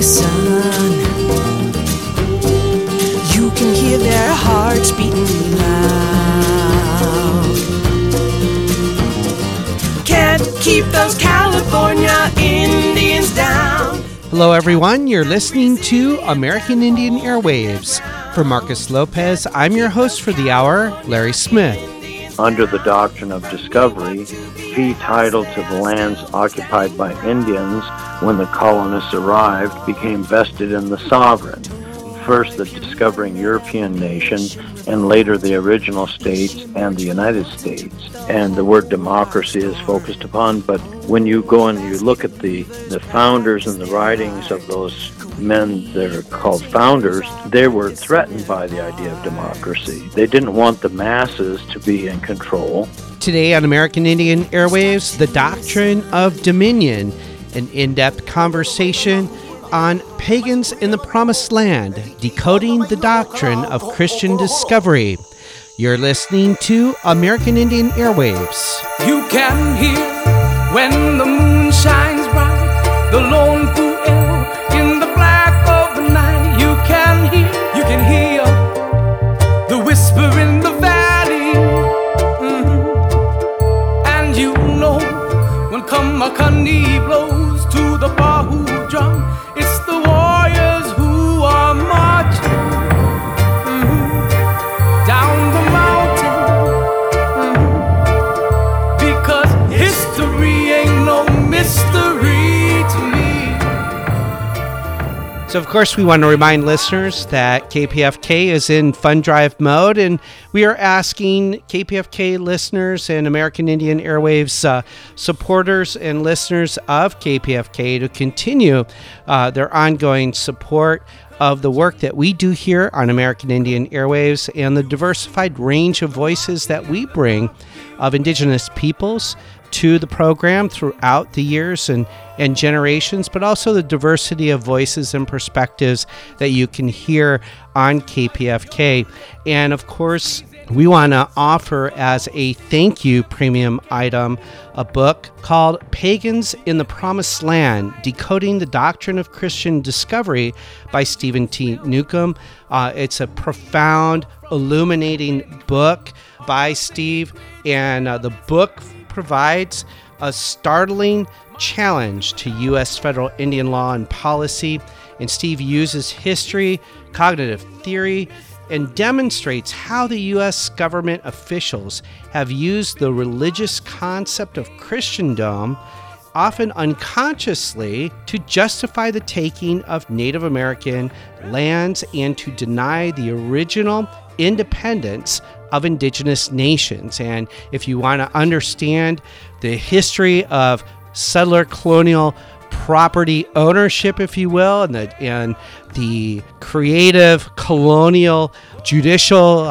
listen, you can hear their hearts beating loud. Can't keep those California Indians down. Hello everyone, you're listening to American Indian Airwaves. For Marcus Lopez, I'm your host for the hour, Larry Smith. Under the Doctrine of Discovery, fee title to the lands occupied by Indians when the colonists arrived became vested in the sovereign, first the discovering European nation, and later the original states and the United States. And the word democracy is focused upon, but when you go and you look at the founders and the writings of those men that are called founders, they were threatened by the idea of democracy. They didn't want the masses to be in control. Today on American Indian Airwaves, the Doctrine of Dominion, an in-depth conversation on Pagans in the Promised Land, decoding the doctrine of Christian discovery. You're listening to American Indian Airwaves. You can hear when the moon shines bright, the lone fool in the black of the night. You can hear the whisper in the valley. Mm-hmm. And you know when Kumeyaay blows to the Bahu drum, it's the warriors who are marching down the mountain, because history ain't no mystery to me. So, of course, we want to remind listeners that KPFK is in fund drive mode, and we are asking KPFK listeners and American Indian Airwaves supporters and listeners of KPFK to continue their ongoing support of the work that we do here on American Indian Airwaves and the diversified range of voices that we bring of indigenous peoples to the program throughout the years and generations, but also the diversity of voices and perspectives that you can hear on KPFK. And of course, we want to offer as a thank you premium item a book called Pagans in the Promised Land, Decoding the Doctrine of Christian Discovery by Stephen T. Newcomb. It's a profound, illuminating book by Steve, and the book provides a startling challenge to U.S. federal Indian law and policy. And Steve uses history, cognitive theory, and demonstrates how the U.S. government officials have used the religious concept of Christendom, often unconsciously, to justify the taking of Native American lands and to deny the original independence of indigenous nations. And if you want to understand the history of settler colonial property ownership, if you will, and the creative colonial judicial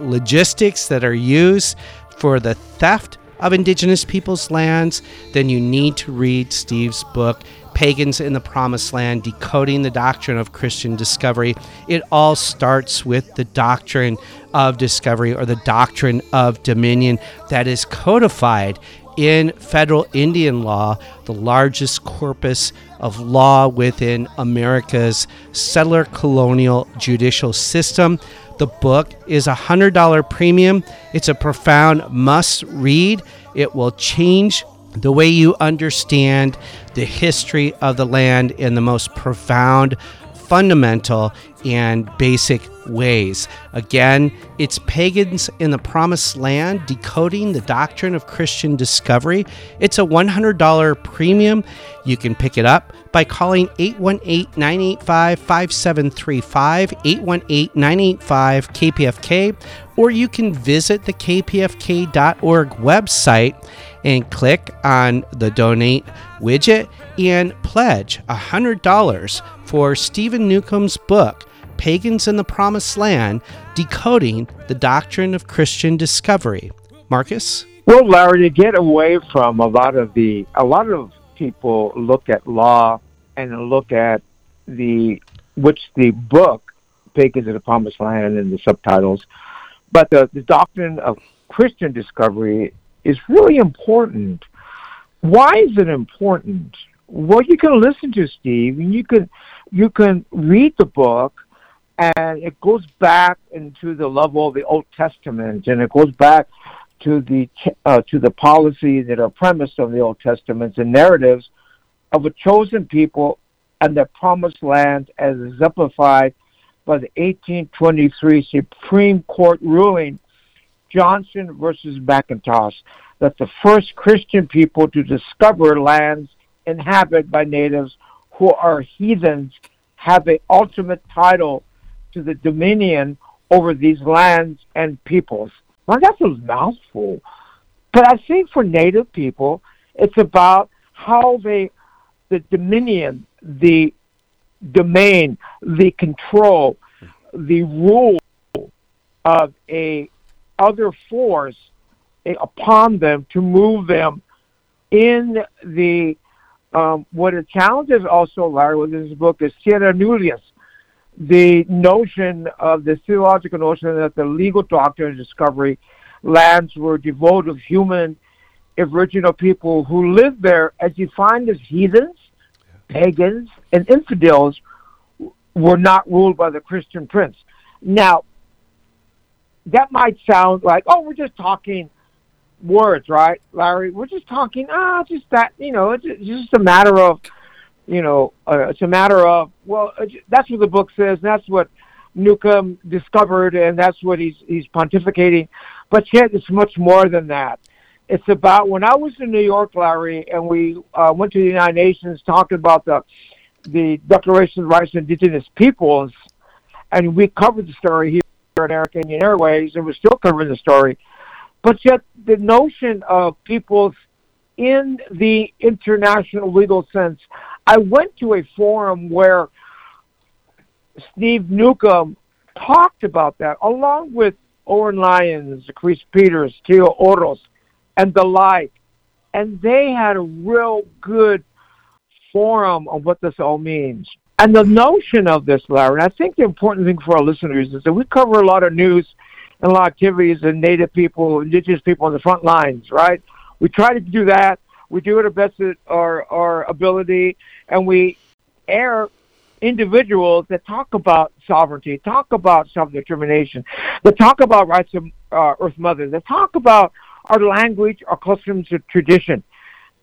logistics that are used for the theft of indigenous people's lands, then you need to read Steve's book, Pagans in the Promised Land, Decoding the Doctrine of Christian Discovery. It all starts with the doctrine of discovery, or the doctrine of dominion, that is codified in federal Indian law, the largest corpus of law within America's settler colonial judicial system. The book is a $100 premium. It's a profound must-read. It will change the way you understand the history of the land in the most profound, fundamental, and basic ways. Again, it's Pagans in the Promised Land, Decoding the Doctrine of Christian Discovery. It's a $100 premium. You can pick it up by calling 818-985-5735, 818-985-KPFK, or you can visit the kpfk.org website and click on the Donate widget and pledge $100 for Stephen Newcomb's book, Pagans in the Promised Land, Decoding the Doctrine of Christian Discovery. Marcus? Well, Larry, to get away from a lot of people look at law and look at the book, Pagans in the Promised Land, and the subtitles, but the doctrine of Christian discovery is really important. Why is it important? Well, you can listen to Steve, and you can read the book, and it goes back into the level of the Old Testament, and it goes back to the policies that are premised on the Old Testament, the narratives of a chosen people and their promised land, as exemplified by the 1823 Supreme Court ruling, Johnson versus McIntosh, that the first Christian people to discover lands inhabited by natives who are heathens have an ultimate title to the dominion over these lands and peoples. Now, that's a mouthful. But I think for Native people, it's about how the dominion, the domain, the control, the rule of a other force upon them to move them in the what it challenges also, Larry, with this book is scientia nullius, the notion of the theological notion that the legal doctrine of discovery lands were devoid of human original people who lived there as defined as heathens, pagans, and infidels were not ruled by the Christian prince. Now, that might sound like, oh, we're just talking words, right, Larry? We're just talking, just that, it's just a matter of, that's what the book says, that's what Newcomb discovered, and that's what he's pontificating. But yet, it's much more than that. It's about, when I was in New York, Larry, and we went to the United Nations talking about the Declaration of Rights of Indigenous Peoples, and we covered the story here at American Indian Airwaves, and we're still covering the story. But yet the notion of peoples in the international legal sense, I went to a forum where Steve Newcomb talked about that, along with Oren Lyons, Chris Peters, Theo Oros, and the like. And they had a real good forum on what this all means. And the notion of this, Larry, and I think the important thing for our listeners is that we cover a lot of news and a lot of activities and Native people, Indigenous people on the front lines, right? We try to do that. We do it best at our ability, and we air individuals that talk about sovereignty, talk about self-determination, that talk about rights of Earth Mother, that talk about our language, our customs, our tradition.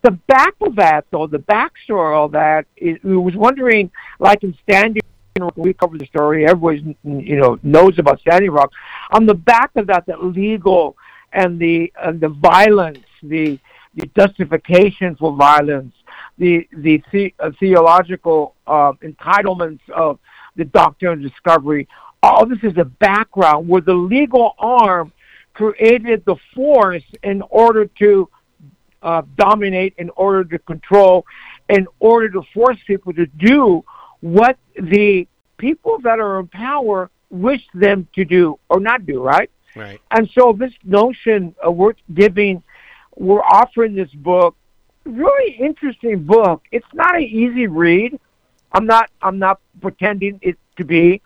The back of that, though, the backstory of all that, I was wondering, like in Standing Rock, we cover the story, everybody knows about Standing Rock. On the back of that, the legal and the violence, the justification for violence, the theological entitlements of the Doctrine of Discovery, all this is a background where the legal arm created the force in order to dominate, in order to control, in order to force people to do what the people that are in power wish them to do or not do, right? Right. And so this notion we're offering this book, really interesting book. It's not an easy read. I'm not pretending it to be,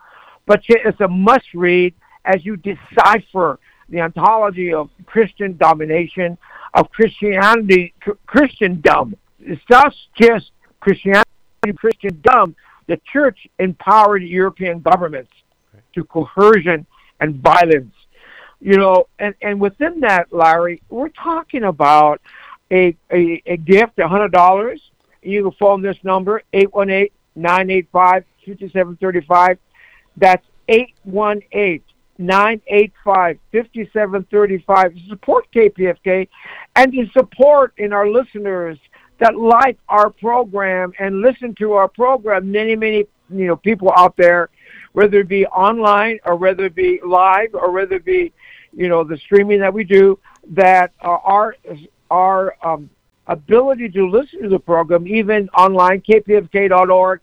but it's a must read as you decipher the ontology of Christian domination, of Christianity, Christendom. It's not just Christianity, Christendom. The church empowered European governments to coercion and violence. And within that, Larry, we're talking about a gift, $100. You can phone this number, 818-985-5735. That's 818-985-5735. Support KPFK and to support in our listeners that like our program and listen to our program. Many people out there, whether it be online or whether it be live or whether it be the streaming that we do, that our ability to listen to the program, even online, kpfk.org,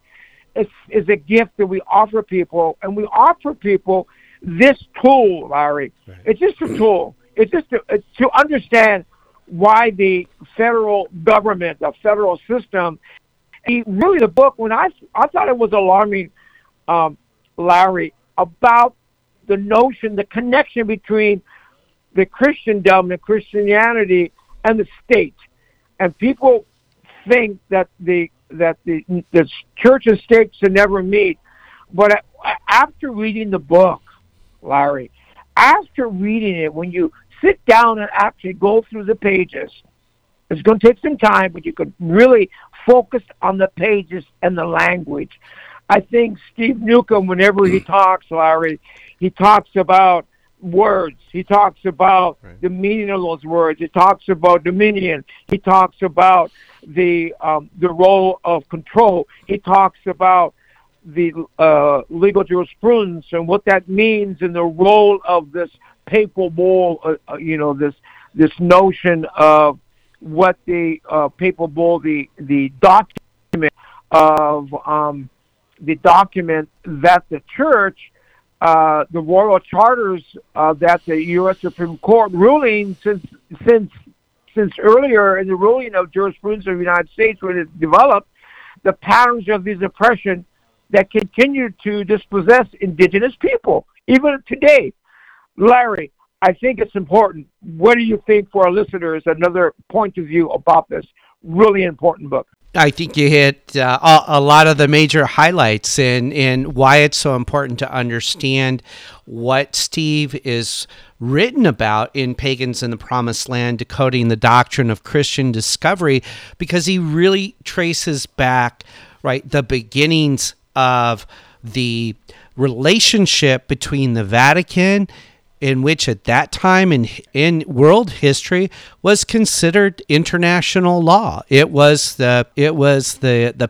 is a gift that we offer people, and we offer people this tool, Larry. Right. It's just a tool. It's to understand why the federal government, the federal system, really the book, when I thought it was alarming, Larry, about the notion, the connection between the Christendom and Christianity and the state. And people think that the that the church and state should never meet. But after reading the book, Larry, after reading it, when you sit down and actually go through the pages, it's going to take some time, but you could really focus on the pages and the language. I think Steve Newcomb, whenever he talks, Larry, he talks about words. He talks about the meaning of those words. He talks about dominion. He talks about the role of control. He talks about the legal jurisprudence and what that means, and the role of this papal bull. This notion of what the papal bull, the document of the document that the church, the royal charters that the U.S. Supreme Court ruling since earlier in the ruling of jurisprudence of the United States when it developed, the patterns of this oppression that continue to dispossess indigenous people, even today. Larry, I think it's important. What do you think for our listeners, another point of view about this really important book? I think you hit a lot of the major highlights and why it's so important to understand what Steve is written about in Pagans in the Promised Land, Decoding the Doctrine of Christian Discovery, because he really traces back the beginnings of the relationship between the Vatican, in which at that time in world history was considered international law. It was the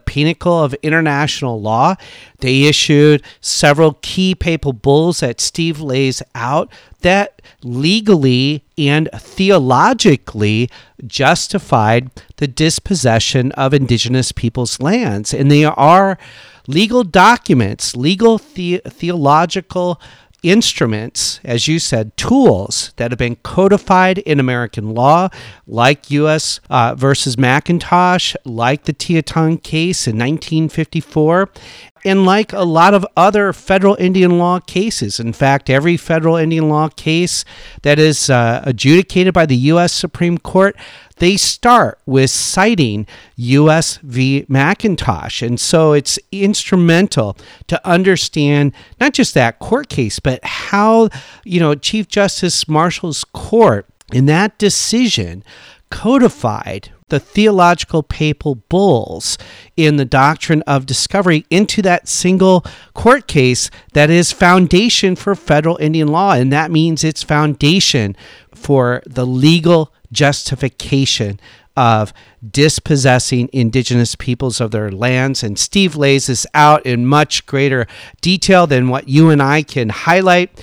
pinnacle of international law. They issued several key papal bulls that Steve lays out that legally and theologically justified the dispossession of indigenous people's lands. And they are legal documents, legal theological instruments, as you said, tools that have been codified in American law, like U.S. versus McIntosh, like the Tee-Hit-Ton case in 1954, and like a lot of other federal Indian law cases. In fact, every federal Indian law case that is adjudicated by the U.S. Supreme Court, they start with citing U.S. v. McIntosh. And so it's instrumental to understand not just that court case, but how, Chief Justice Marshall's court in that decision codified the theological papal bulls in the Doctrine of Discovery into that single court case that is foundation for federal Indian law. And that means it's foundation for the legal justification of dispossessing indigenous peoples of their lands. And Steve lays this out in much greater detail than what you and I can highlight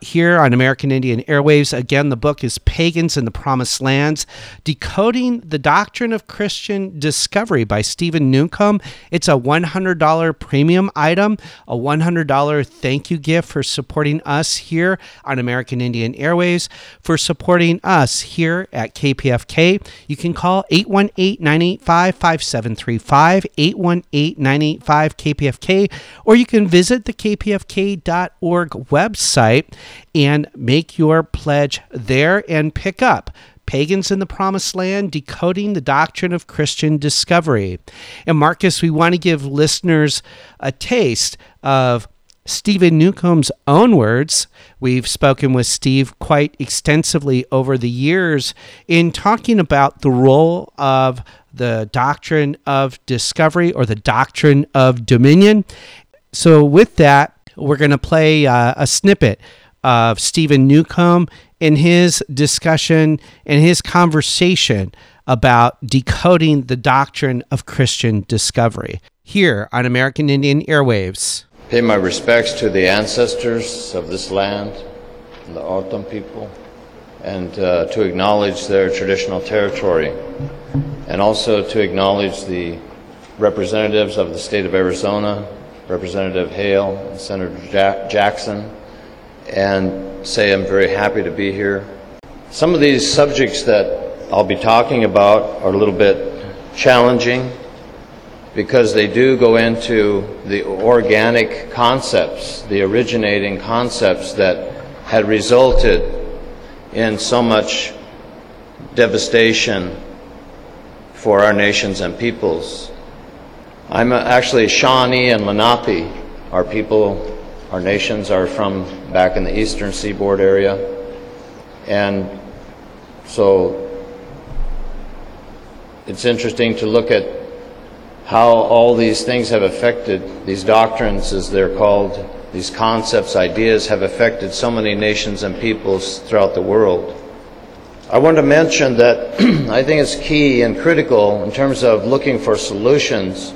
here on American Indian Airwaves. Again, the book is Pagans in the Promised Lands, Decoding the Doctrine of Christian Discovery by Stephen Newcomb. It's a $100 premium item, a $100 thank you gift for supporting us here on American Indian Airwaves, for supporting us here at KPFK. You can call 818-985-5735, 818-985-KPFK, or you can visit the kpfk.org website and make your pledge there and pick up Pagans in the Promised Land, Decoding the Doctrine of Christian Discovery. And Marcus, we want to give listeners a taste of Stephen Newcomb's own words. We've spoken with Steve quite extensively over the years in talking about the role of the doctrine of discovery or the doctrine of dominion. So with that, we're going to play a snippet of Stephen Newcomb in his discussion and his conversation about decoding the doctrine of Christian discovery here on American Indian Airwaves. Pay my respects to the ancestors of this land, the O'odham people, and to acknowledge their traditional territory, and also to acknowledge the representatives of the state of Arizona, Representative Hale and Senator Jackson, and say I'm very happy to be here. Some of these subjects that I'll be talking about are a little bit challenging, because they do go into the organic concepts, the originating concepts that had resulted in so much devastation for our nations and peoples. I'm actually Shawnee and Lenape. Our people, our nations are from back in the eastern seaboard area. And so it's interesting to look at how all these things have affected, these doctrines as they're called, these concepts, ideas have affected so many nations and peoples throughout the world. I want to mention that I think it's key and critical in terms of looking for solutions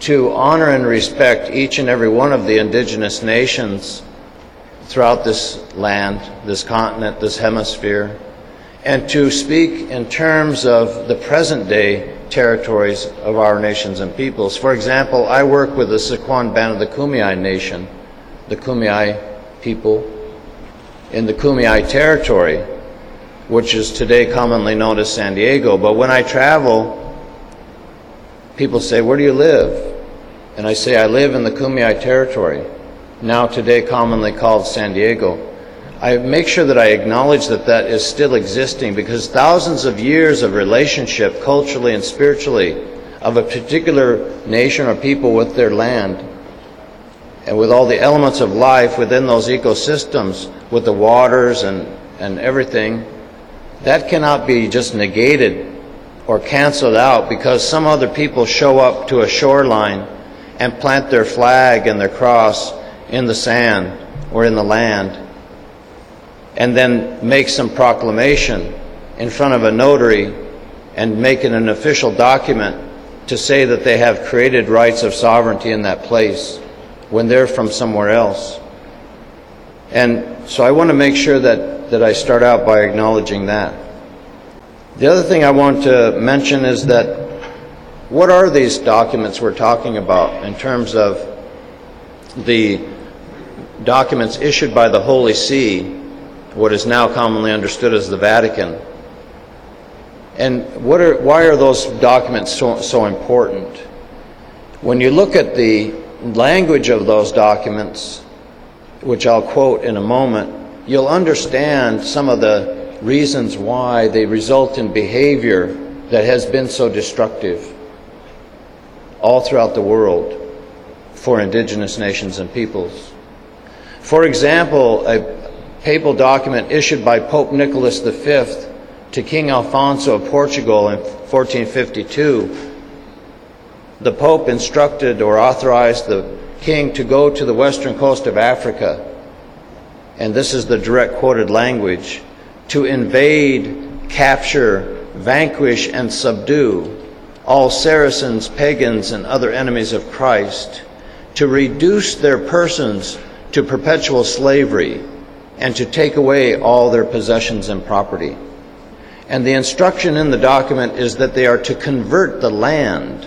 to honor and respect each and every one of the indigenous nations throughout this land, this continent, this hemisphere, and to speak in terms of the present day territories of our nations and peoples. For example, I work with the Saquon Band of the Kumeyaay Nation, the Kumeyaay people in the Kumeyaay territory, which is today commonly known as San Diego. But when I travel, people say, "Where do you live?" And I say, "I live in the Kumeyaay territory, now today commonly called San Diego." I make sure that I acknowledge that that is still existing, because thousands of years of relationship, culturally and spiritually, of a particular nation or people with their land, and with all the elements of life within those ecosystems, with the waters and everything, that cannot be just negated or canceled out because some other people show up to a shoreline and plant their flag and their cross in the sand or in the land, and then make some proclamation in front of a notary and make it an official document to say that they have created rights of sovereignty in that place when they're from somewhere else. And so I want to make sure that I start out by acknowledging that. The other thing I want to mention is that what are these documents we're talking about in terms of the documents issued by the Holy See, what is now commonly understood as the Vatican. And why are those documents so important? When you look at the language of those documents, which I'll quote in a moment, you'll understand some of the reasons why they result in behavior that has been so destructive all throughout the world for indigenous nations and peoples. For example, a papal document issued by Pope Nicholas V to King Alfonso of Portugal in 1452. The Pope instructed or authorized the king to go to the western coast of Africa, and this is the direct quoted language, to invade, capture, vanquish, and subdue all Saracens, pagans, and other enemies of Christ, to reduce their persons to perpetual slavery, and to take away all their possessions and property. And the instruction in the document is that they are to convert the land.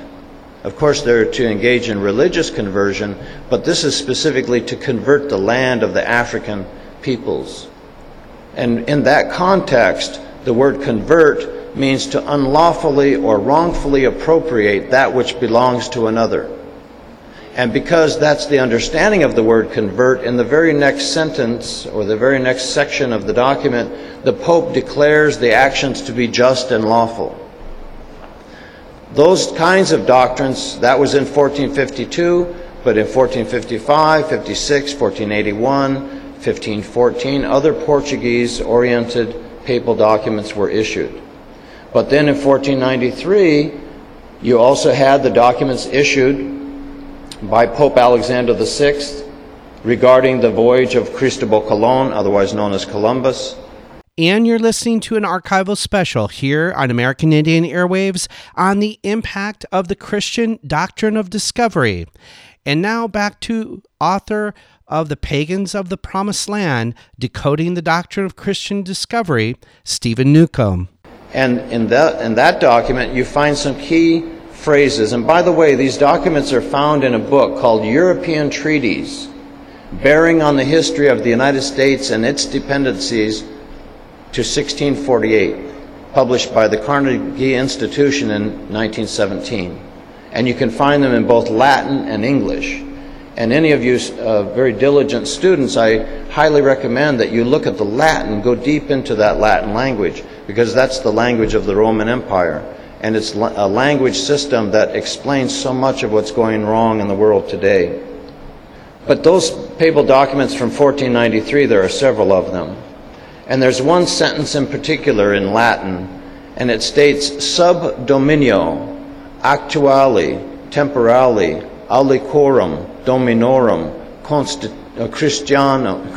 Of course, they're to engage in religious conversion, but this is specifically to convert the land of the African peoples. And in that context, the word convert means to unlawfully or wrongfully appropriate that which belongs to another. And because that's the understanding of the word convert, in the very next sentence or the very next section of the document, the Pope declares the actions to be just and lawful. Those kinds of doctrines, that was in 1452, but in 1455, 56, 1481, 1514, other Portuguese-oriented papal documents were issued. But then in 1493, you also had the documents issued by Pope Alexander VI regarding the voyage of Cristobal Colon, otherwise known as Columbus. And you're listening to an archival special here on American Indian Airwaves on the impact of the Christian doctrine of discovery. And now back to author of The Pagans of the Promised Land, Decoding the Doctrine of Christian Discovery, Stephen Newcomb. And in that document, you find some key phrases. And by the way, these documents are found in a book called European Treaties, Bearing on the History of the United States and Its Dependencies to 1648, published by the Carnegie Institution in 1917. And you can find them in both Latin and English. And any of you very diligent students, I highly recommend that you look at the Latin, go deep into that Latin language, because that's the language of the Roman Empire. and it's a language system that explains so much of what's going wrong in the world today. But those papal documents from 1493, there are several of them. And there's one sentence in particular in Latin, and it states, sub dominio actuali temporali aliquorum dominorum Christianorum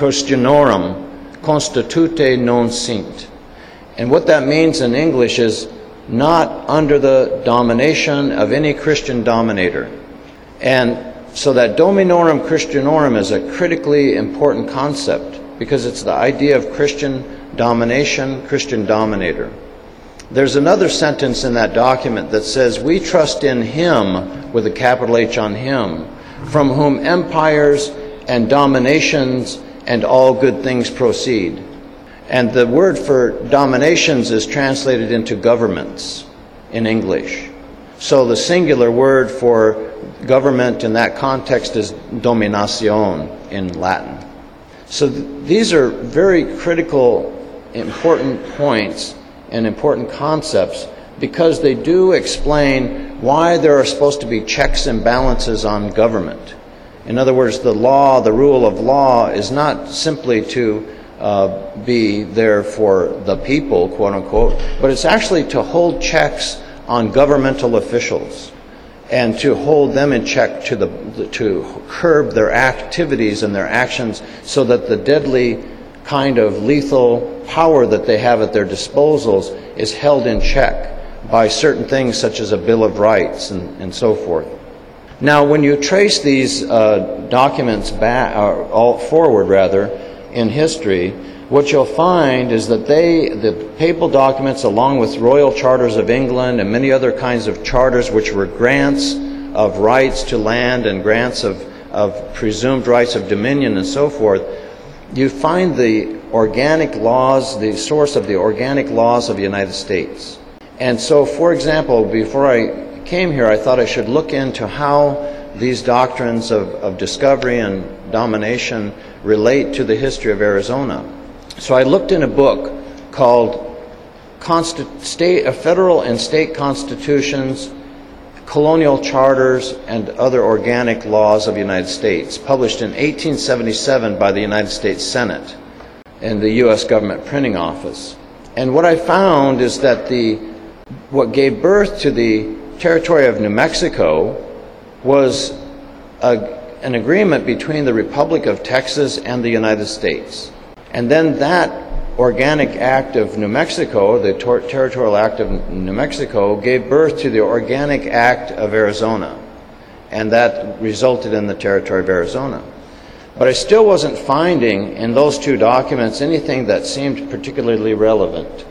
constitute non sint. And what that means in English is not under the domination of any Christian dominator. And so that dominorum Christianorum is a critically important concept, because it's the idea of Christian domination, Christian dominator. There's another sentence in that document that says, we trust in him, with a capital H on him, from whom empires and dominations and all good things proceed. And the word for dominations is translated into governments in English. So the singular word for government in that context is dominacion in Latin. So these are very critical, important points and important concepts, because they do explain why there are supposed to be checks and balances on government. In other words, the law, the rule of law, is not simply to be there for the people, quote unquote, but it's actually to hold checks on governmental officials and to hold them in check, to curb their activities and their actions, so that the deadly kind of lethal power that they have at their disposals is held in check by certain things such as a Bill of Rights and so forth. Now, when you trace these documents back, or all forward rather, in history, what you'll find is that the papal documents, along with royal charters of England and many other kinds of charters, which were grants of rights to land and grants of presumed rights of dominion and so forth, you find the organic laws, the source of the organic laws of the United States. And so, for example, before I came here, I thought I should look into how these doctrines of discovery and domination relate to the history of Arizona. So I looked in a book called Federal and State Constitutions, Colonial Charters, and Other Organic Laws of the United States, published in 1877 by the United States Senate and the U.S. Government Printing Office. And what I found is that what gave birth to the territory of New Mexico was an agreement between the Republic of Texas and the United States. And then that organic act of New Mexico, the Territorial Act of New Mexico, gave birth to the Organic Act of Arizona, and that resulted in the territory of Arizona. But I still wasn't finding in those two documents anything that seemed particularly relevant.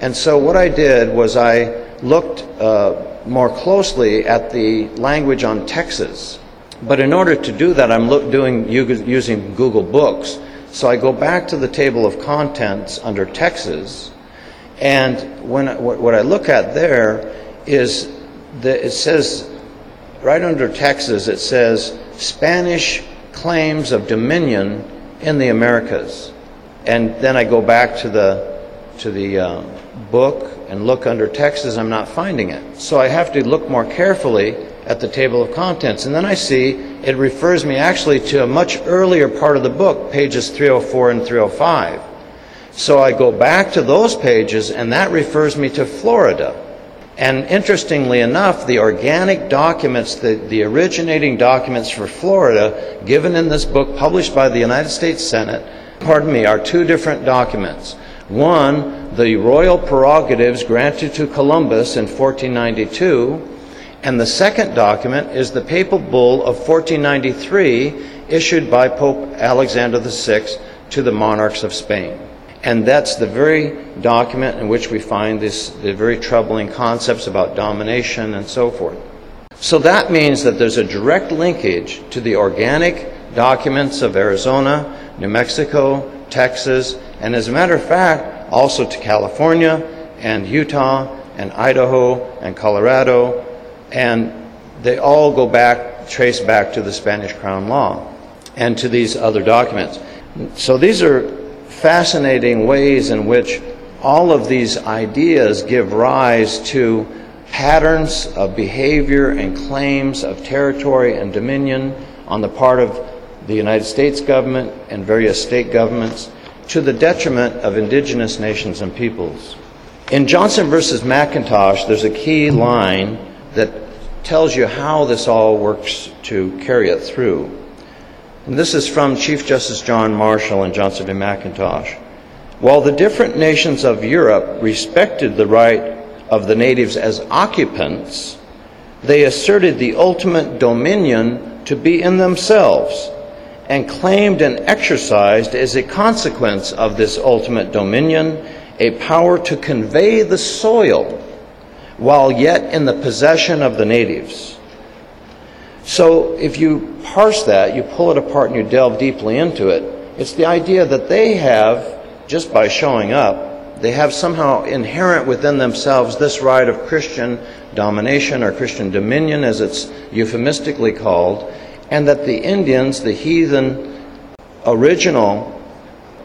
And so what I did was I looked more closely at the language on Texas. But in order to do that, I'm using Google Books. So I go back to the table of contents under Texas, and what I look at there is it says, right under Texas, it says Spanish claims of dominion in the Americas. And then I go back to the book and look under Texas. I'm not finding it. So I have to look more carefully at the table of contents, and then I see it refers me actually to a much earlier part of the book, pages 304 and 305. So I go back to those pages, and that refers me to Florida. And interestingly enough, the organic documents, the originating documents for Florida given in this book published by the United States Senate, are two different documents. One, the royal prerogatives granted to Columbus in 1492, and the second document is the papal bull of 1493 issued by Pope Alexander VI to the monarchs of Spain. And that's the very document in which we find the very troubling concepts about domination and so forth. So that means that there's a direct linkage to the organic documents of Arizona, New Mexico, Texas, and as a matter of fact, also to California and Utah and Idaho and Colorado, and they all go back, trace back to the Spanish Crown Law and to these other documents. So these are fascinating ways in which all of these ideas give rise to patterns of behavior and claims of territory and dominion on the part of the United States government and various state governments to the detriment of indigenous nations and peoples. In Johnson versus McIntosh, there's a key line that tells you how this all works to carry it through. And this is from Chief Justice John Marshall in Johnson v. McIntosh. While the different nations of Europe respected the right of the natives as occupants, they asserted the ultimate dominion to be in themselves and claimed and exercised as a consequence of this ultimate dominion a power to convey the soil while yet in the possession of the natives. So if you parse that, you pull it apart and you delve deeply into it, it's the idea that they have, just by showing up, they have somehow inherent within themselves this right of Christian domination or Christian dominion, as it's euphemistically called, and that the Indians, the heathen original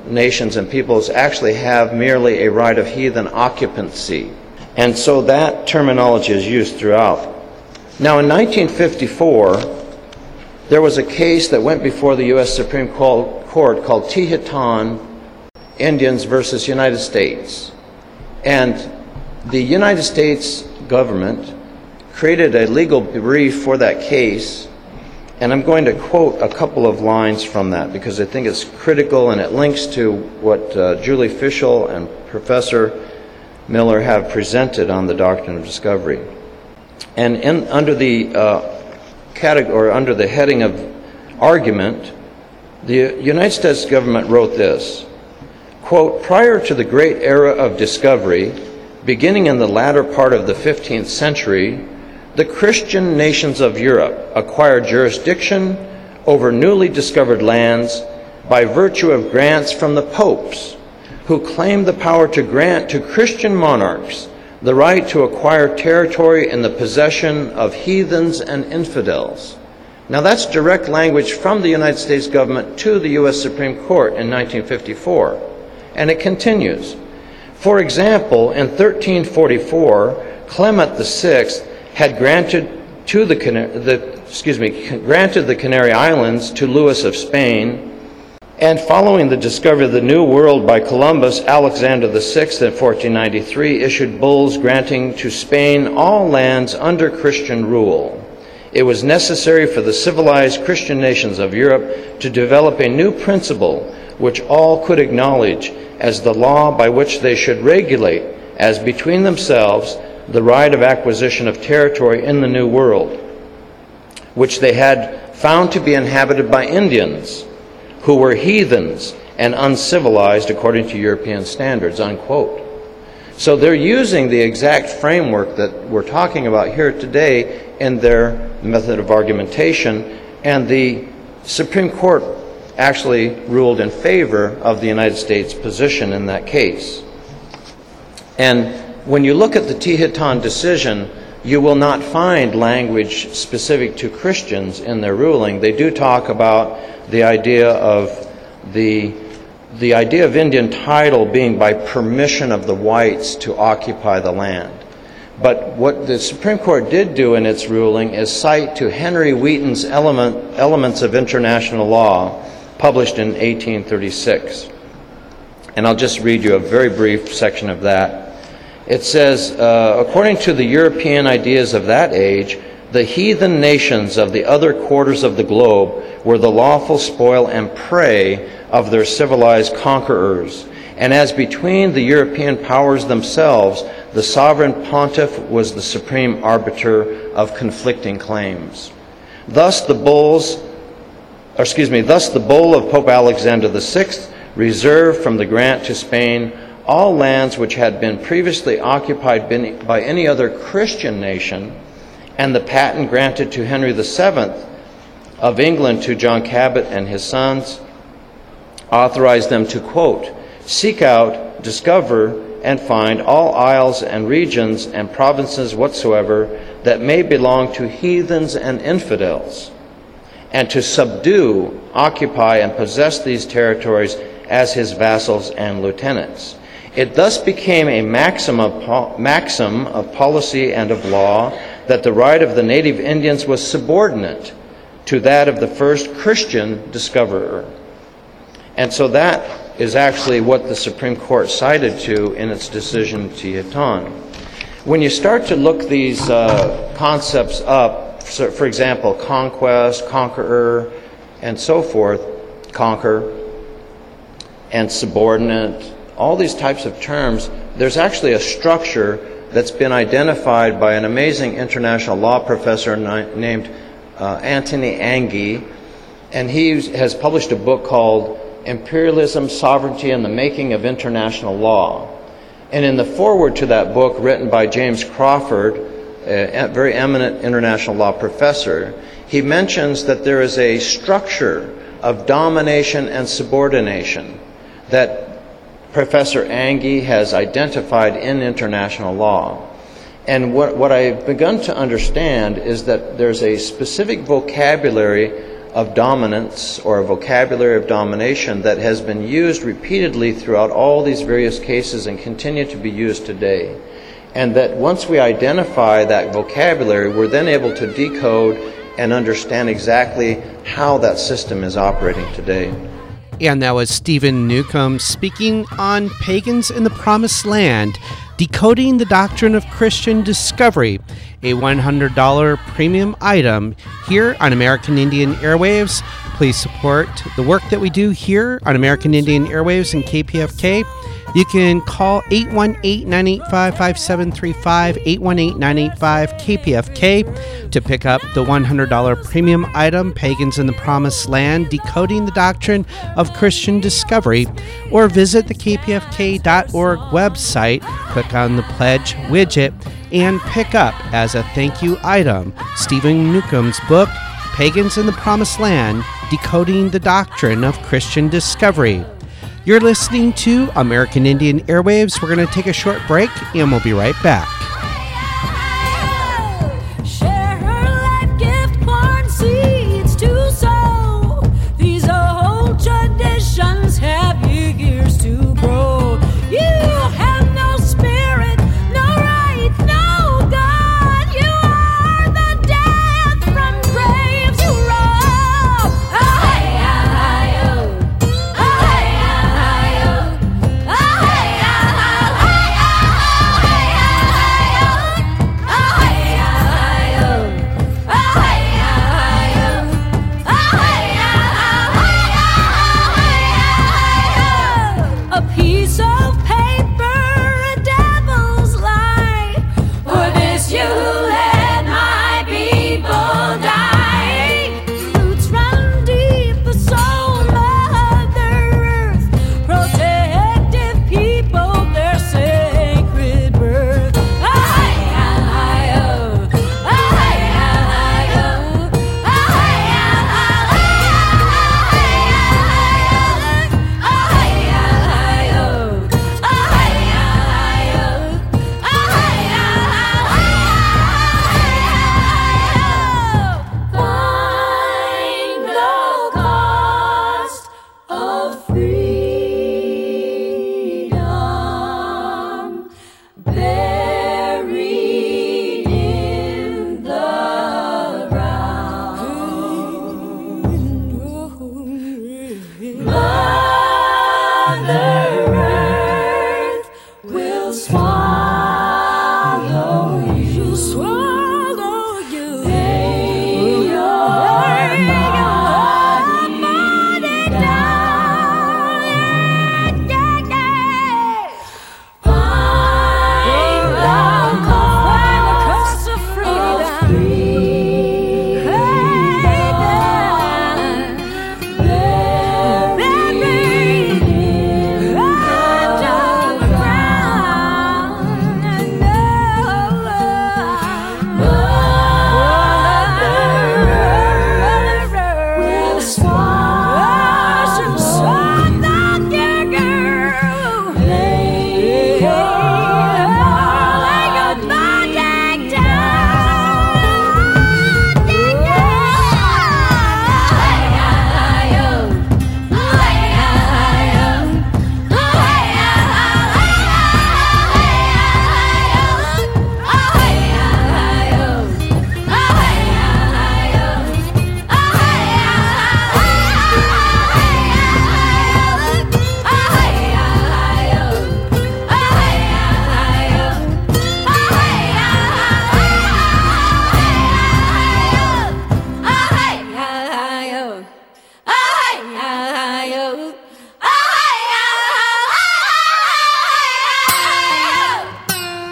nations and peoples, actually have merely a right of heathen occupancy. And so that terminology is used throughout. Now, in 1954, there was a case that went before the U.S. Supreme Court called Tee-Hit-Ton, Indians versus United States. And the United States government created a legal brief for that case, and I'm going to quote a couple of lines from that because I think it's critical and it links to what Julie Fishel and Professor Miller have presented on the Doctrine of Discovery. And under the category, under the heading of argument, the United States government wrote this, quote, prior to the great era of discovery, beginning in the latter part of the 15th century, the Christian nations of Europe acquired jurisdiction over newly discovered lands by virtue of grants from the popes, who claimed the power to grant to Christian monarchs the right to acquire territory in the possession of heathens and infidels. Now that's direct language from the United States government to the U.S. Supreme Court in 1954. And it continues. For example, in 1344, Clement VI had granted the Canary Islands to Louis of Spain. And following the discovery of the New World by Columbus, Alexander VI in 1493 issued bulls granting to Spain all lands under Christian rule. It was necessary for the civilized Christian nations of Europe to develop a new principle which all could acknowledge as the law by which they should regulate, as between themselves, the right of acquisition of territory in the New World, which they had found to be inhabited by Indians, who were heathens and uncivilized according to European standards, unquote. So they're using the exact framework that we're talking about here today in their method of argumentation, and the Supreme Court actually ruled in favor of the United States position in that case. And when you look at the Tee-Hit-Ton decision, you will not find language specific to Christians in their ruling. They do talk about the idea of the idea of Indian title being by permission of the whites to occupy the land. But what the Supreme Court did do in its ruling is cite to Henry Wheaton's Elements of International Law, published in 1836. And I'll just read you a very brief section of that. It says, according to the European ideas of that age, the heathen nations of the other quarters of the globe were the lawful spoil and prey of their civilized conquerors. And as between the European powers themselves, the sovereign pontiff was the supreme arbiter of conflicting claims. Thus the bull of Pope Alexander VI reserved from the grant to Spain all lands which had been previously occupied by any other Christian nation, and the patent granted to Henry VII of England to John Cabot and his sons authorized them to, quote, seek out, discover, and find all isles and regions and provinces whatsoever that may belong to heathens and infidels, and to subdue, occupy, and possess these territories as his vassals and lieutenants. It thus became a maxim of policy and of law that the right of the native Indians was subordinate to that of the first Christian discoverer. And so that is actually what the Supreme Court cited to in its decision Tee-Hit-Ton. When you start to look these concepts up, so for example, conquest, conqueror, and so forth, conquer, and subordinate, all these types of terms, there's actually a structure that's been identified by an amazing international law professor named Anthony Anghie, and he has published a book called Imperialism, Sovereignty, and the Making of International Law. And in the foreword to that book, written by James Crawford, a very eminent international law professor, he mentions that there is a structure of domination and subordination that Professor Anghie has identified in international law. And what I've begun to understand is that there's a specific vocabulary of dominance, or a vocabulary of domination, that has been used repeatedly throughout all these various cases and continue to be used today. And that once we identify that vocabulary, we're then able to decode and understand exactly how that system is operating today. And that was Stephen Newcomb speaking on Pagans in the Promised Land, Decoding the Doctrine of Christian Discovery, a $100 premium item here on American Indian Airwaves. Please support the work that we do here on American Indian Airwaves and KPFK. You can call 818-985-5735, 818-985-KPFK to pick up the $100 premium item, Pagans in the Promised Land, Decoding the Doctrine of Christian Discovery, or visit the kpfk.org website, click on the Pledge widget, and pick up, as a thank you item, Stephen Newcomb's book, Pagans in the Promised Land, Decoding the Doctrine of Christian Discovery. You're listening to American Indian Airwaves. We're going to take a short break, and we'll be right back.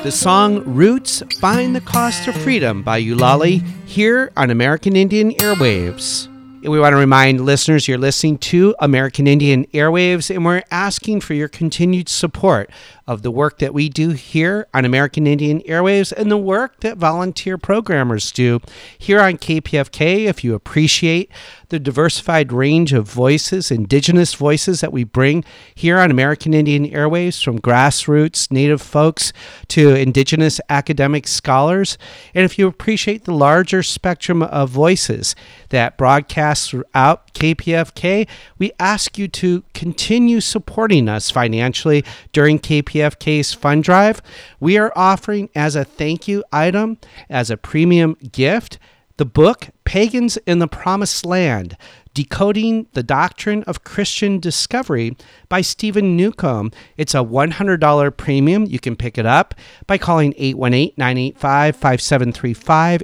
the song Roots Find the Cost of Freedom by Ulali here on American Indian Airwaves. We want to remind listeners you're listening to American Indian Airwaves, and we're asking for your continued support of the work that we do here on American Indian Airwaves and the work that volunteer programmers do here on KPFK. If you appreciate the diversified range of voices, indigenous voices that we bring here on American Indian Airwaves, from grassroots Native folks to indigenous academic scholars, and if you appreciate the larger spectrum of voices that broadcast throughout KPFK, we ask you to continue supporting us financially during KPFK's fund drive. We are offering as a thank you item, as a premium gift, the book Pagans in the Promised Land, Decoding the Doctrine of Christian Discovery by Stephen Newcomb. It's a $100 premium. You can pick it up by calling 818-985-5735,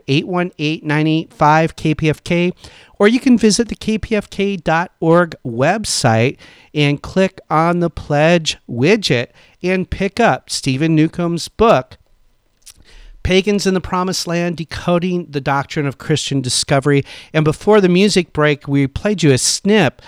818-985-KPFK, or you can visit the kpfk.org website and click on the pledge widget and pick up Stephen Newcomb's book, Pagans in the Promised Land, Decoding the Doctrine of Christian Discovery. And before the music break, we played you a snippet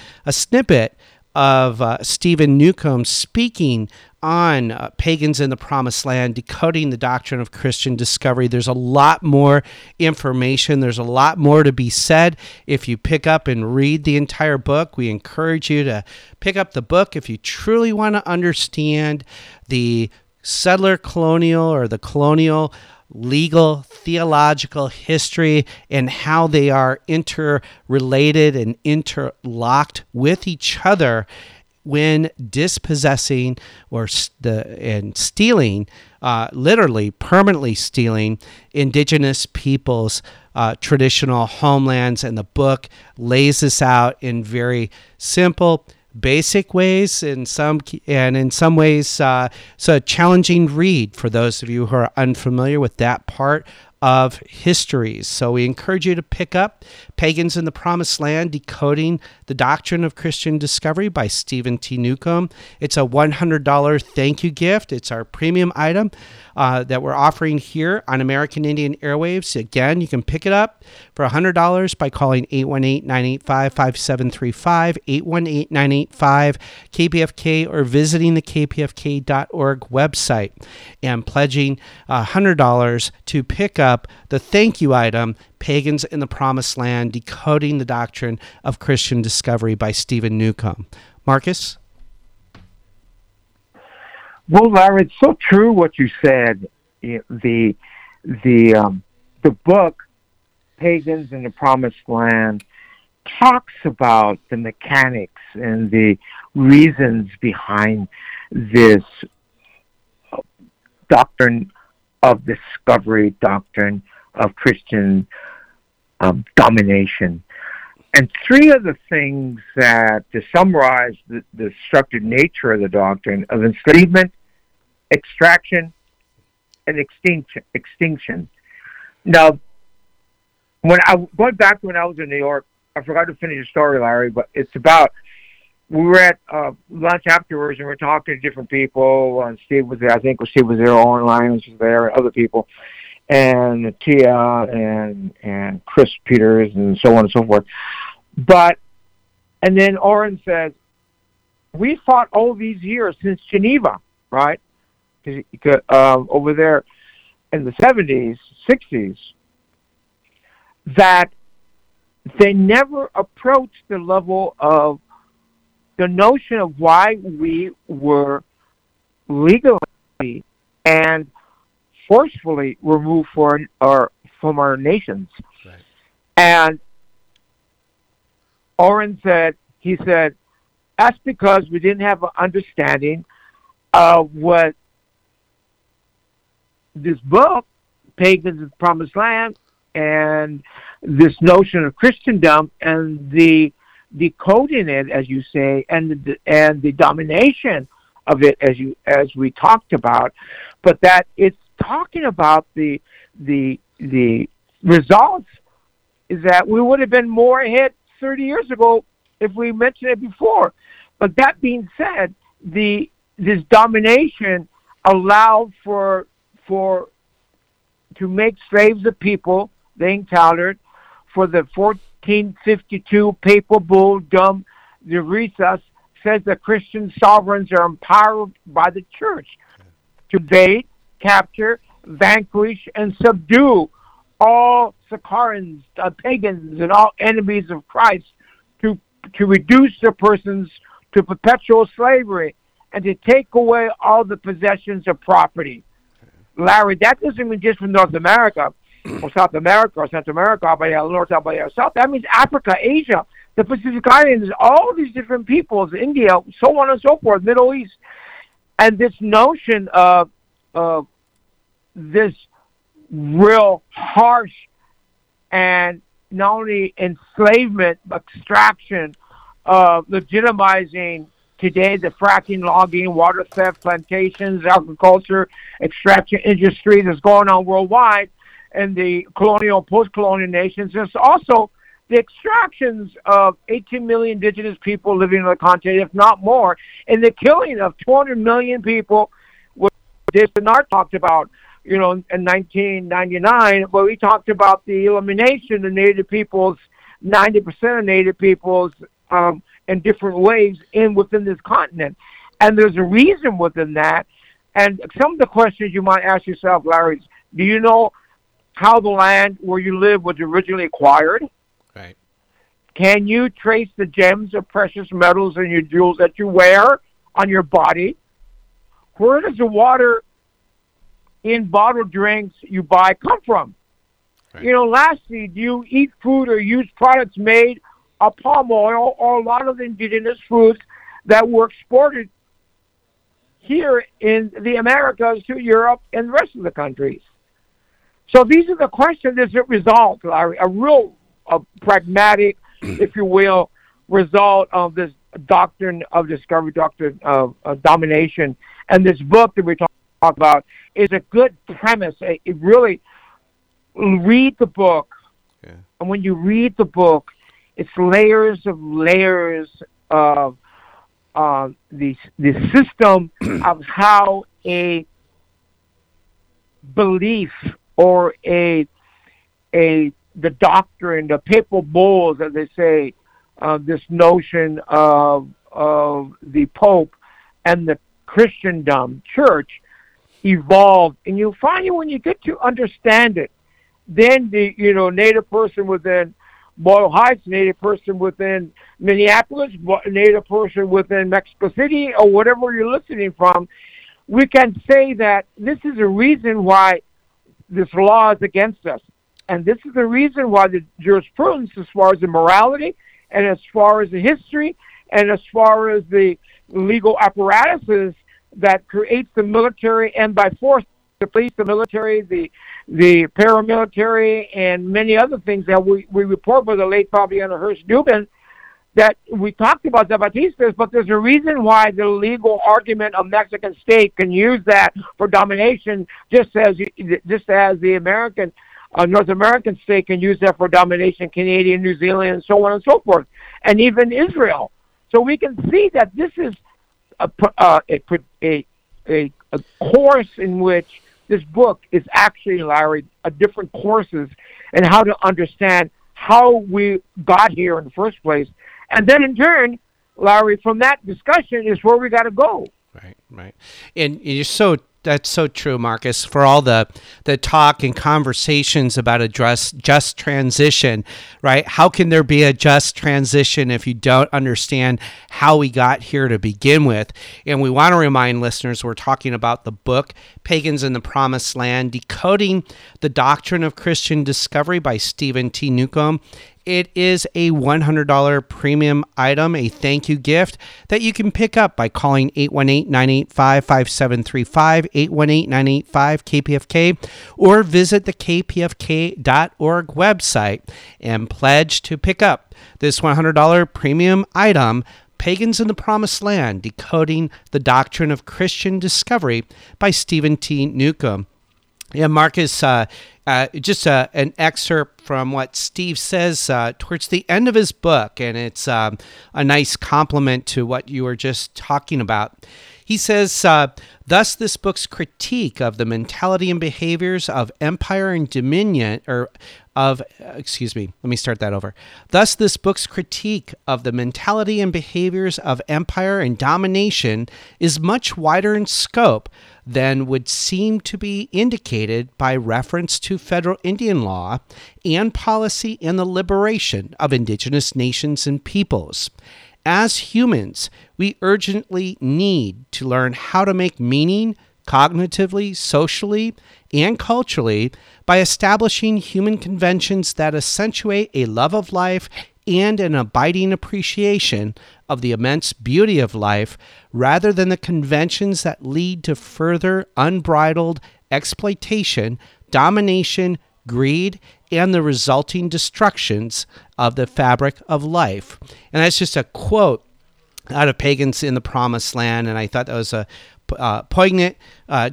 of Stephen Newcomb speaking on Pagans in the Promised Land, Decoding the Doctrine of Christian Discovery. There's a lot more information. There's a lot more to be said. If you pick up and read the entire book, we encourage you to pick up the book if you truly want to understand the settler colonial or the colonial legal, theological history, and how they are interrelated and interlocked with each other when dispossessing and stealing, literally permanently stealing indigenous peoples' traditional homelands. And the book lays this out in very simple, basic ways, and in some ways so a challenging read for those of you who are unfamiliar with that part of histories. So we encourage you to pick up Pagans in the Promised Land, Decoding the Doctrine of Christian Discovery by Stephen T. Newcomb. It's a $100 thank you gift. It's our premium item that we're offering here on American Indian Airwaves. Again, you can pick it up for $100 by calling 818-985-5735, 818-985-KPFK, or visiting the kpfk.org website and pledging $100 to pick up the thank you item, Pagans in the Promised Land, Decoding the Doctrine of Christian Discovery by Stephen Newcomb. Marcus? Well, Larry, it's so true what you said. The book, Pagans in the Promised Land, talks about the mechanics and the reasons behind this doctrine of discovery, doctrine of Christian domination. And three of the things that, to summarize the structured nature of the doctrine of enslavement, extraction, and extinction. Now, going back to when I was in New York, I forgot to finish the story, Larry, but it's about, we were at lunch afterwards, and we were talking to different people. And Steve was there. I think Steve was there. Oren Lyons was there, and other people, and Tia and Chris Peters, and so on and so forth. And then Oren says, "We fought all these years since Geneva, right? Over there in the 70s, 60s, that they never approached the level of." The notion of why we were legally and forcefully removed from our nations. Right. And Oren said, that's because we didn't have an understanding of what this book, Pagans in the Promised Land, and this notion of Christendom and the decoding it, as you say, and the domination of it, as we talked about, but that it's talking about the results is that we would have been more ahead 30 years ago if we mentioned it before. But that being said, this domination allowed for to make slaves of people they encountered for the 1452 papal bull Dom De Vries says that Christian sovereigns are empowered by the church to invade, capture, vanquish, and subdue all Sacarans, pagans, and all enemies of Christ to reduce their persons to perpetual slavery and to take away all the possessions of property. Larry, that doesn't mean just from North America or South America or Central America, but North, South. That means Africa, Asia, the Pacific Islands, all these different peoples, India, so on and so forth, Middle East. And this notion of this real harsh and not only enslavement, but extraction, legitimizing today the fracking, logging, water theft, plantations, agriculture, extraction industry that's going on worldwide in the colonial, post-colonial nations. It's also the extractions of 18 million indigenous people living on the continent, if not more, and the killing of 200 million people, which Bernard talked about, you know, in 1999, where we talked about the elimination of Native peoples, 90% of Native peoples, in different ways within this continent. And there's a reason within that. And some of the questions you might ask yourself, Larry, is, do you know how the land where you live was originally acquired? Right. Can you trace the gems of precious metals and your jewels that you wear on your body? Where does the water in bottled drinks you buy come from? Right. You know, lastly, do you eat food or use products made of palm oil or a lot of the indigenous foods that were exported here in the Americas to Europe and the rest of the countries? So these are the questions that it resolved, Larry, a real pragmatic, if you will, result of this doctrine of discovery, doctrine of domination. And this book that we talk about is a good premise. It really, read the book. Yeah. And when you read the book, it's layers of the system of how a belief or the doctrine, the papal bulls, as they say, this notion of the Pope and the Christendom Church evolved, and you find when you get to understand it, then the Native person within Boyle Heights, Native person within Minneapolis, Native person within Mexico City, or whatever you're listening from, we can say that this is the reason why this law is against us. And this is the reason why the jurisprudence, as far as the morality and as far as the history and as far as the legal apparatuses that creates the military and by force the police, the military, the paramilitary, and many other things that we report by the late Fabiana Hirsch-Dubin, that we talked about Zapatistas, but there's a reason why the legal argument of Mexican state can use that for domination, just as the American, North American state can use that for domination, Canadian, New Zealand, and so on and so forth, and even Israel. So we can see that this is a course in which this book is actually, Larry, a different courses and how to understand how we got here in the first place. And then in turn, Larry, from that discussion is where we got to go. Right, right. And you're so, that's so true, Marcus, for all the talk and conversations about a just transition, right? How can there be a just transition if you don't understand how we got here to begin with? And we want to remind listeners, we're talking about the book, Pagans in the Promised Land, Decoding the Doctrine of Christian Discovery by Stephen T. Newcomb. It is a $100 premium item, a thank you gift that you can pick up by calling 818-985-5735, 818-985-KPFK, or visit the kpfk.org website and pledge to pick up this $100 premium item, Pagans in the Promised Land, Decoding the Doctrine of Christian Discovery by Stephen T. Newcomb. Yeah, Marcus, just an excerpt from what Steve says towards the end of his book, and it's a nice compliment to what you were just talking about. He says, thus this book's critique of the mentality and behaviors of empire and dominion, Thus this book's critique of the mentality and behaviors of empire and domination is much wider in scope than would seem to be indicated by reference to federal Indian law and policy in the liberation of indigenous nations and peoples. As humans, we urgently need to learn how to make meaning cognitively, socially, and culturally by establishing human conventions that accentuate a love of life and an abiding appreciation of the immense beauty of life, rather than the conventions that lead to further unbridled exploitation, domination, greed, and the resulting destructions of the fabric of life. And that's just a quote out of Pagans in the Promised Land, and I thought that was a poignant,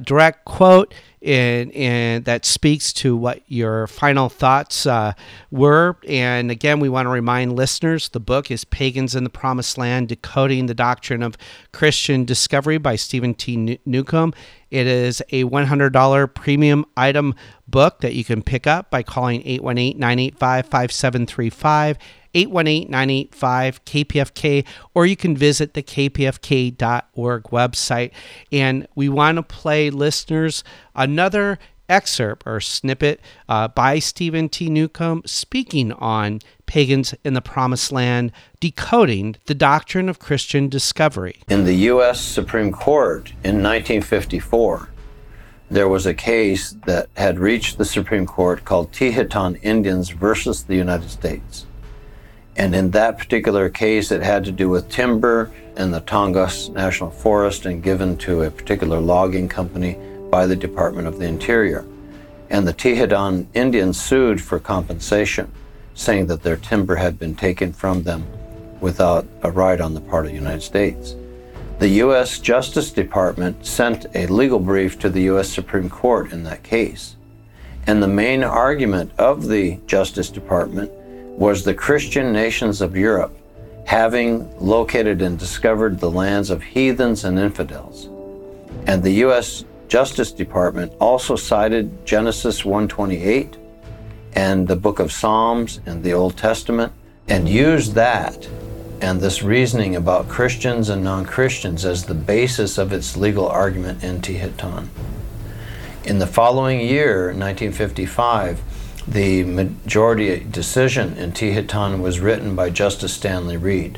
direct quote, and that speaks to what your final thoughts were. And again, we want to remind listeners, the book is Pagans in the Promised Land, Decoding the Doctrine of Christian Discovery by Stephen T. Newcomb. It is a $100 premium item book that you can pick up by calling 818-985-5735, 818-985-KPFK, or you can visit the kpfk.org website. And we want to play listeners another excerpt or snippet by Stephen T. Newcomb speaking on Pagans in the Promised Land, Decoding the Doctrine of Christian Discovery. In the U.S. Supreme Court in 1954, there was a case that had reached the Supreme Court called Tee-Hit-Ton Indians versus the United States. And in that particular case, it had to do with timber in the Tongass National Forest and given to a particular logging company by the Department of the Interior. And the Tee-Hit-Ton Indians sued for compensation, saying that their timber had been taken from them without a right on the part of the United States. The U.S. Justice Department sent a legal brief to the U.S. Supreme Court in that case. And the main argument of the Justice Department was the Christian nations of Europe having located and discovered the lands of heathens and infidels. And the U.S. Justice Department also cited Genesis 1:28 and the Book of Psalms and the Old Testament, and used that and this reasoning about Christians and non-Christians as the basis of its legal argument in Tee-Hit-Ton. In the following year, 1955, the majority decision in Tee-Hit-Ton was written by Justice Stanley Reed.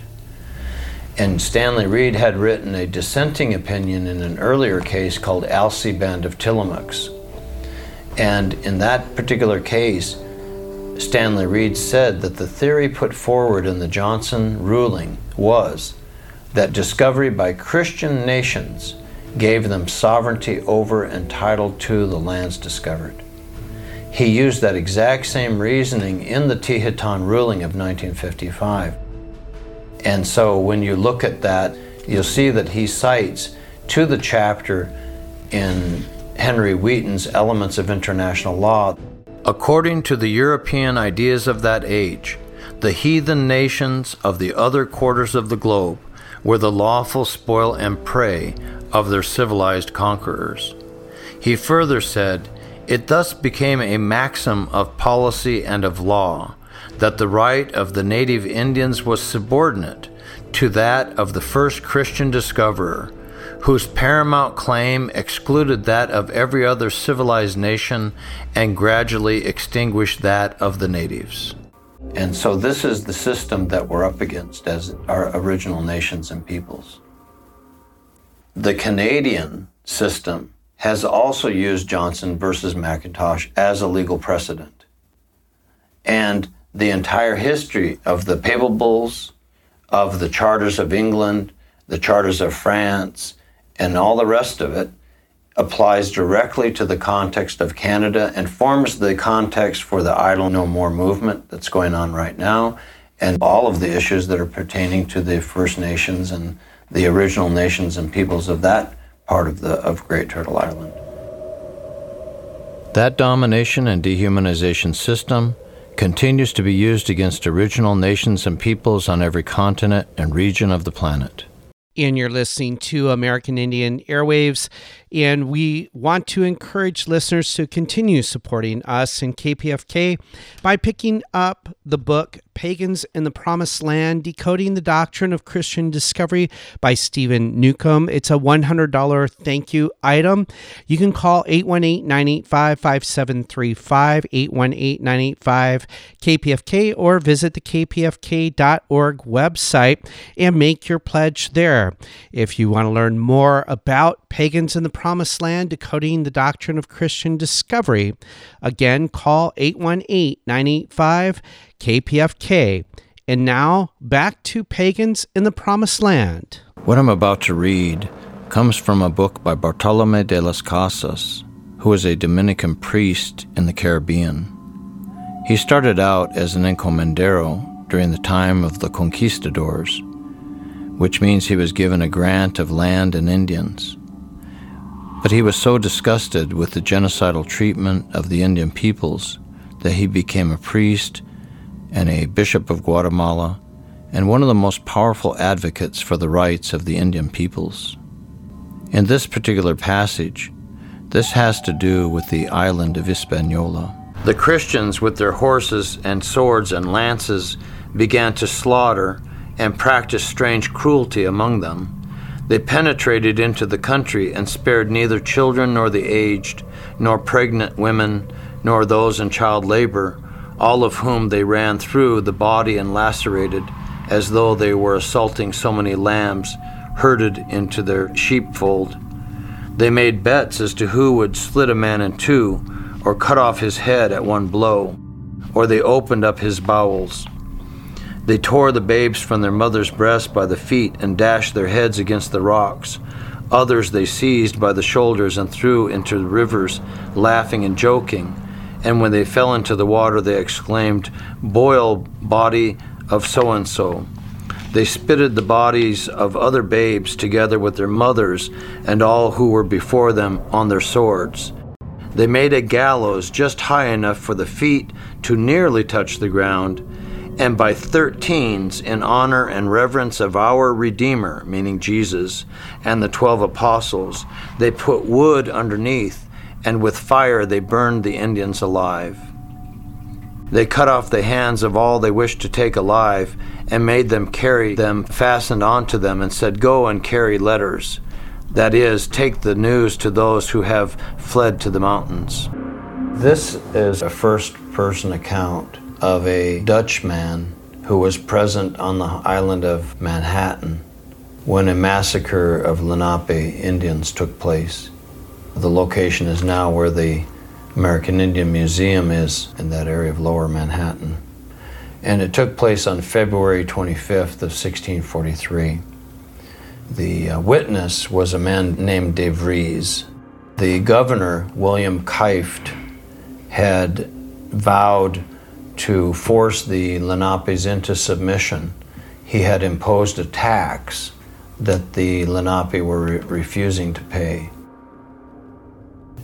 And Stanley Reed had written a dissenting opinion in an earlier case called Alcy Band of Tillamooks. And in that particular case, Stanley Reed said that the theory put forward in the Johnson ruling was that discovery by Christian nations gave them sovereignty over and title to the lands discovered. He used that exact same reasoning in the Tee-Hit-Ton ruling of 1955. And so when you look at that, you'll see that he cites to the chapter in Henry Wheaton's Elements of International Law. According to the European ideas of that age, the heathen nations of the other quarters of the globe were the lawful spoil and prey of their civilized conquerors. He further said, it thus became a maxim of policy and of law that the right of the native Indians was subordinate to that of the first Christian discoverer, whose paramount claim excluded that of every other civilized nation and gradually extinguished that of the natives. And so this is the system that we're up against as our original nations and peoples. The Canadian system has also used Johnson versus McIntosh as a legal precedent. And the entire history of the Papal Bulls, of the Charters of England, the Charters of France, and all the rest of it applies directly to the context of Canada and forms the context for the Idle No More movement that's going on right now, and all of the issues that are pertaining to the First Nations and the original nations and peoples of that part of Great Turtle Island. That domination and dehumanization system continues to be used against original nations and peoples on every continent and region of the planet. and you're listening to American Indian Airwaves. And we want to encourage listeners to continue supporting us in KPFK by picking up the book, Pagans in the Promised Land, Decoding the Doctrine of Christian Discovery by Stephen Newcomb. It's a $100 thank you item. You can call 818-985-5735, 818-985-KPFK, or visit the kpfk.org website and make your pledge there. If you want to learn more about Pagans in the Promised Land, Decoding the Doctrine of Christian Discovery, again, call 818-985-KPFK. And now, back to Pagans in the Promised Land. What I'm about to read comes from a book by Bartolomé de las Casas, who was a Dominican priest in the Caribbean. He started out as an encomendero during the time of the conquistadors, which means he was given a grant of land and Indians. But he was so disgusted with the genocidal treatment of the Indian peoples that he became a priest and a bishop of Guatemala and one of the most powerful advocates for the rights of the Indian peoples. In this particular passage, this has to do with the island of Hispaniola. The Christians with their horses and swords and lances began to slaughter and practice strange cruelty among them. They penetrated into the country and spared neither children nor the aged, nor pregnant women, nor those in child labor, all of whom they ran through the body and lacerated, as though they were assaulting so many lambs herded into their sheepfold. They made bets as to who would split a man in two, or cut off his head at one blow, or they opened up his bowels. They tore the babes from their mother's breast by the feet and dashed their heads against the rocks. Others they seized by the shoulders and threw into the rivers, laughing and joking. And when they fell into the water, they exclaimed, "Boil, body of so-and-so." They spitted the bodies of other babes together with their mothers and all who were before them on their swords. They made a gallows just high enough for the feet to nearly touch the ground, and by 13s in honor and reverence of our Redeemer, meaning Jesus, and the 12 apostles, they put wood underneath, and with fire they burned the Indians alive. They cut off the hands of all they wished to take alive, and made them carry them fastened onto them, and said, "Go and carry letters," that is, take the news to those who have fled to the mountains. This is a first-person account of a Dutchman who was present on the island of Manhattan when a massacre of Lenape Indians took place. The location is now where the American Indian Museum is in that area of Lower Manhattan. And it took place on February 25th of 1643. The witness was a man named De Vries. The governor, William Kieft, had vowed to force the Lenapes into submission. He had imposed a tax that the Lenape were refusing to pay.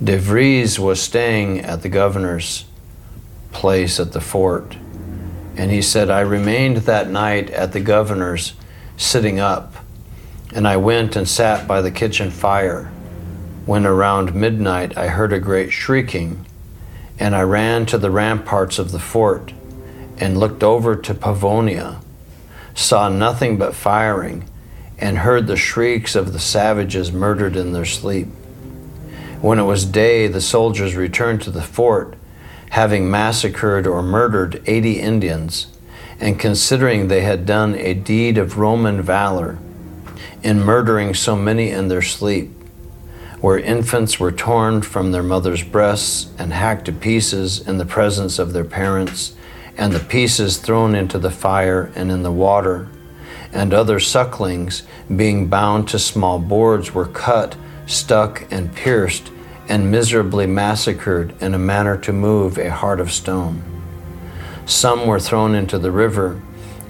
De Vries was staying at the governor's place at the fort, and he said, "I remained that night at the governor's sitting up, and I went and sat by the kitchen fire. When around midnight I heard a great shrieking, and I ran to the ramparts of the fort and looked over to Pavonia, saw nothing but firing, and heard the shrieks of the savages murdered in their sleep. When it was day, the soldiers returned to the fort, having massacred or murdered 80 Indians, and considering they had done a deed of Roman valor in murdering so many in their sleep, where infants were torn from their mothers' breasts and hacked to pieces in the presence of their parents, and the pieces thrown into the fire and in the water, and other sucklings, being bound to small boards, were cut, stuck, and pierced, and miserably massacred in a manner to move a heart of stone. Some were thrown into the river,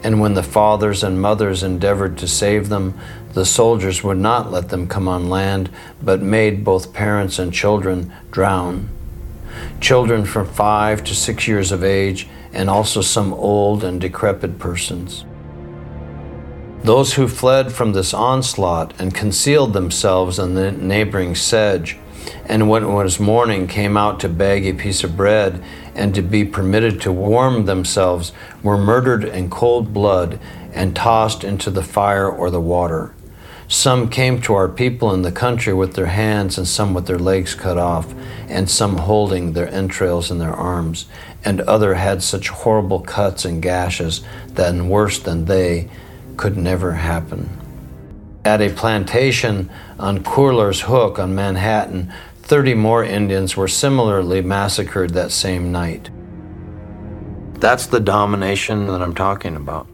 and when the fathers and mothers endeavored to save them, the soldiers would not let them come on land, but made both parents and children drown. Children from 5 to 6 years of age, and also some old and decrepit persons. Those who fled from this onslaught and concealed themselves in the neighboring sedge, and when it was morning came out to beg a piece of bread and to be permitted to warm themselves, were murdered in cold blood and tossed into the fire or the water. Some came to our people in the country with their hands, and some with their legs cut off, and some holding their entrails in their arms, and other had such horrible cuts and gashes that worse than they could never happen. At a plantation on Curler's Hook on Manhattan, 30 more Indians were similarly massacred that same night. That's the domination that I'm talking about.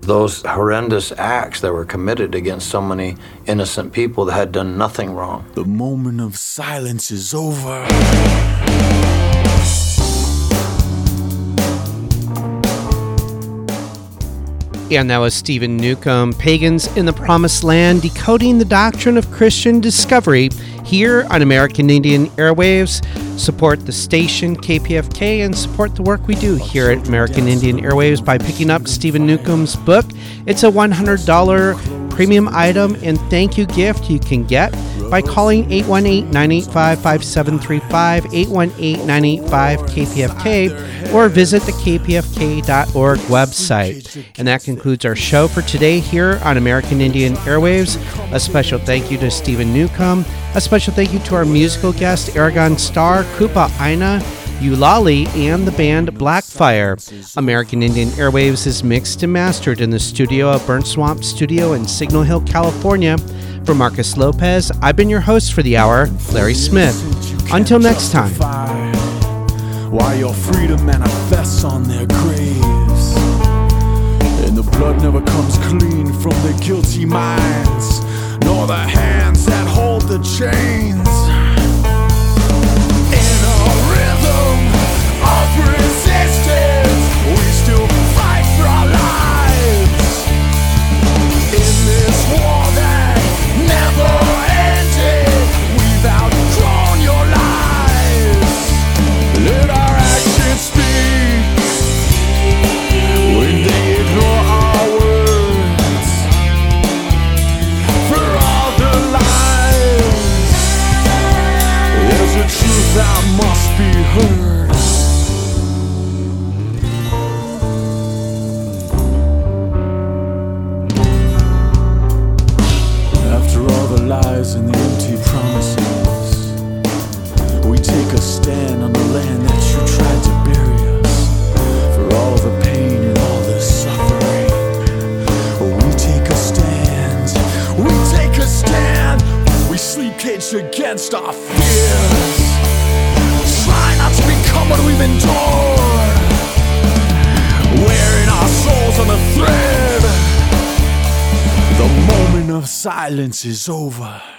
Those horrendous acts that were committed against so many innocent people that had done nothing wrong. The moment of silence is over. And that was Stephen Newcomb, Pagans in the Promised Land, decoding the doctrine of Christian discovery here on American Indian Airwaves. Support the station KPFK and support the work we do here at American Indian Airwaves by picking up Stephen Newcomb's book. It's a $100 premium item and thank you gift you can get by calling 818-985-5735, 818-985-KPFK, or visit the kpfk.org website. And that concludes our show for today here on American Indian Airwaves. A special thank you to Stephen Newcomb. A special thank you to our musical guest, Aragon Star, Kupa Aina, Ulali, and the band Blackfire. American Indian Airwaves is mixed and mastered in the studio of Burnt Swamp Studio in Signal Hill, California. For Marcus Lopez, I've been your host for the hour, Larry Smith. Until next time. Why your freedom manifests on their graves, and the blood never comes clean from their guilty minds, nor the hands that hold the chains. In a rhythm of resistance, we still fight for our lives. In this war that never ended, we've outgrown your lies. Let our actions speak when they ignore our words. For all the lies, there's a truth that must be heard. Lies and the empty promises, we take a stand on the land that you tried to bury us. For all the pain and all the suffering, we take a stand. We take a stand. We sleep caged against our fears, try not to become what we've endured, wearing our souls on the thread. The moment of silence is over.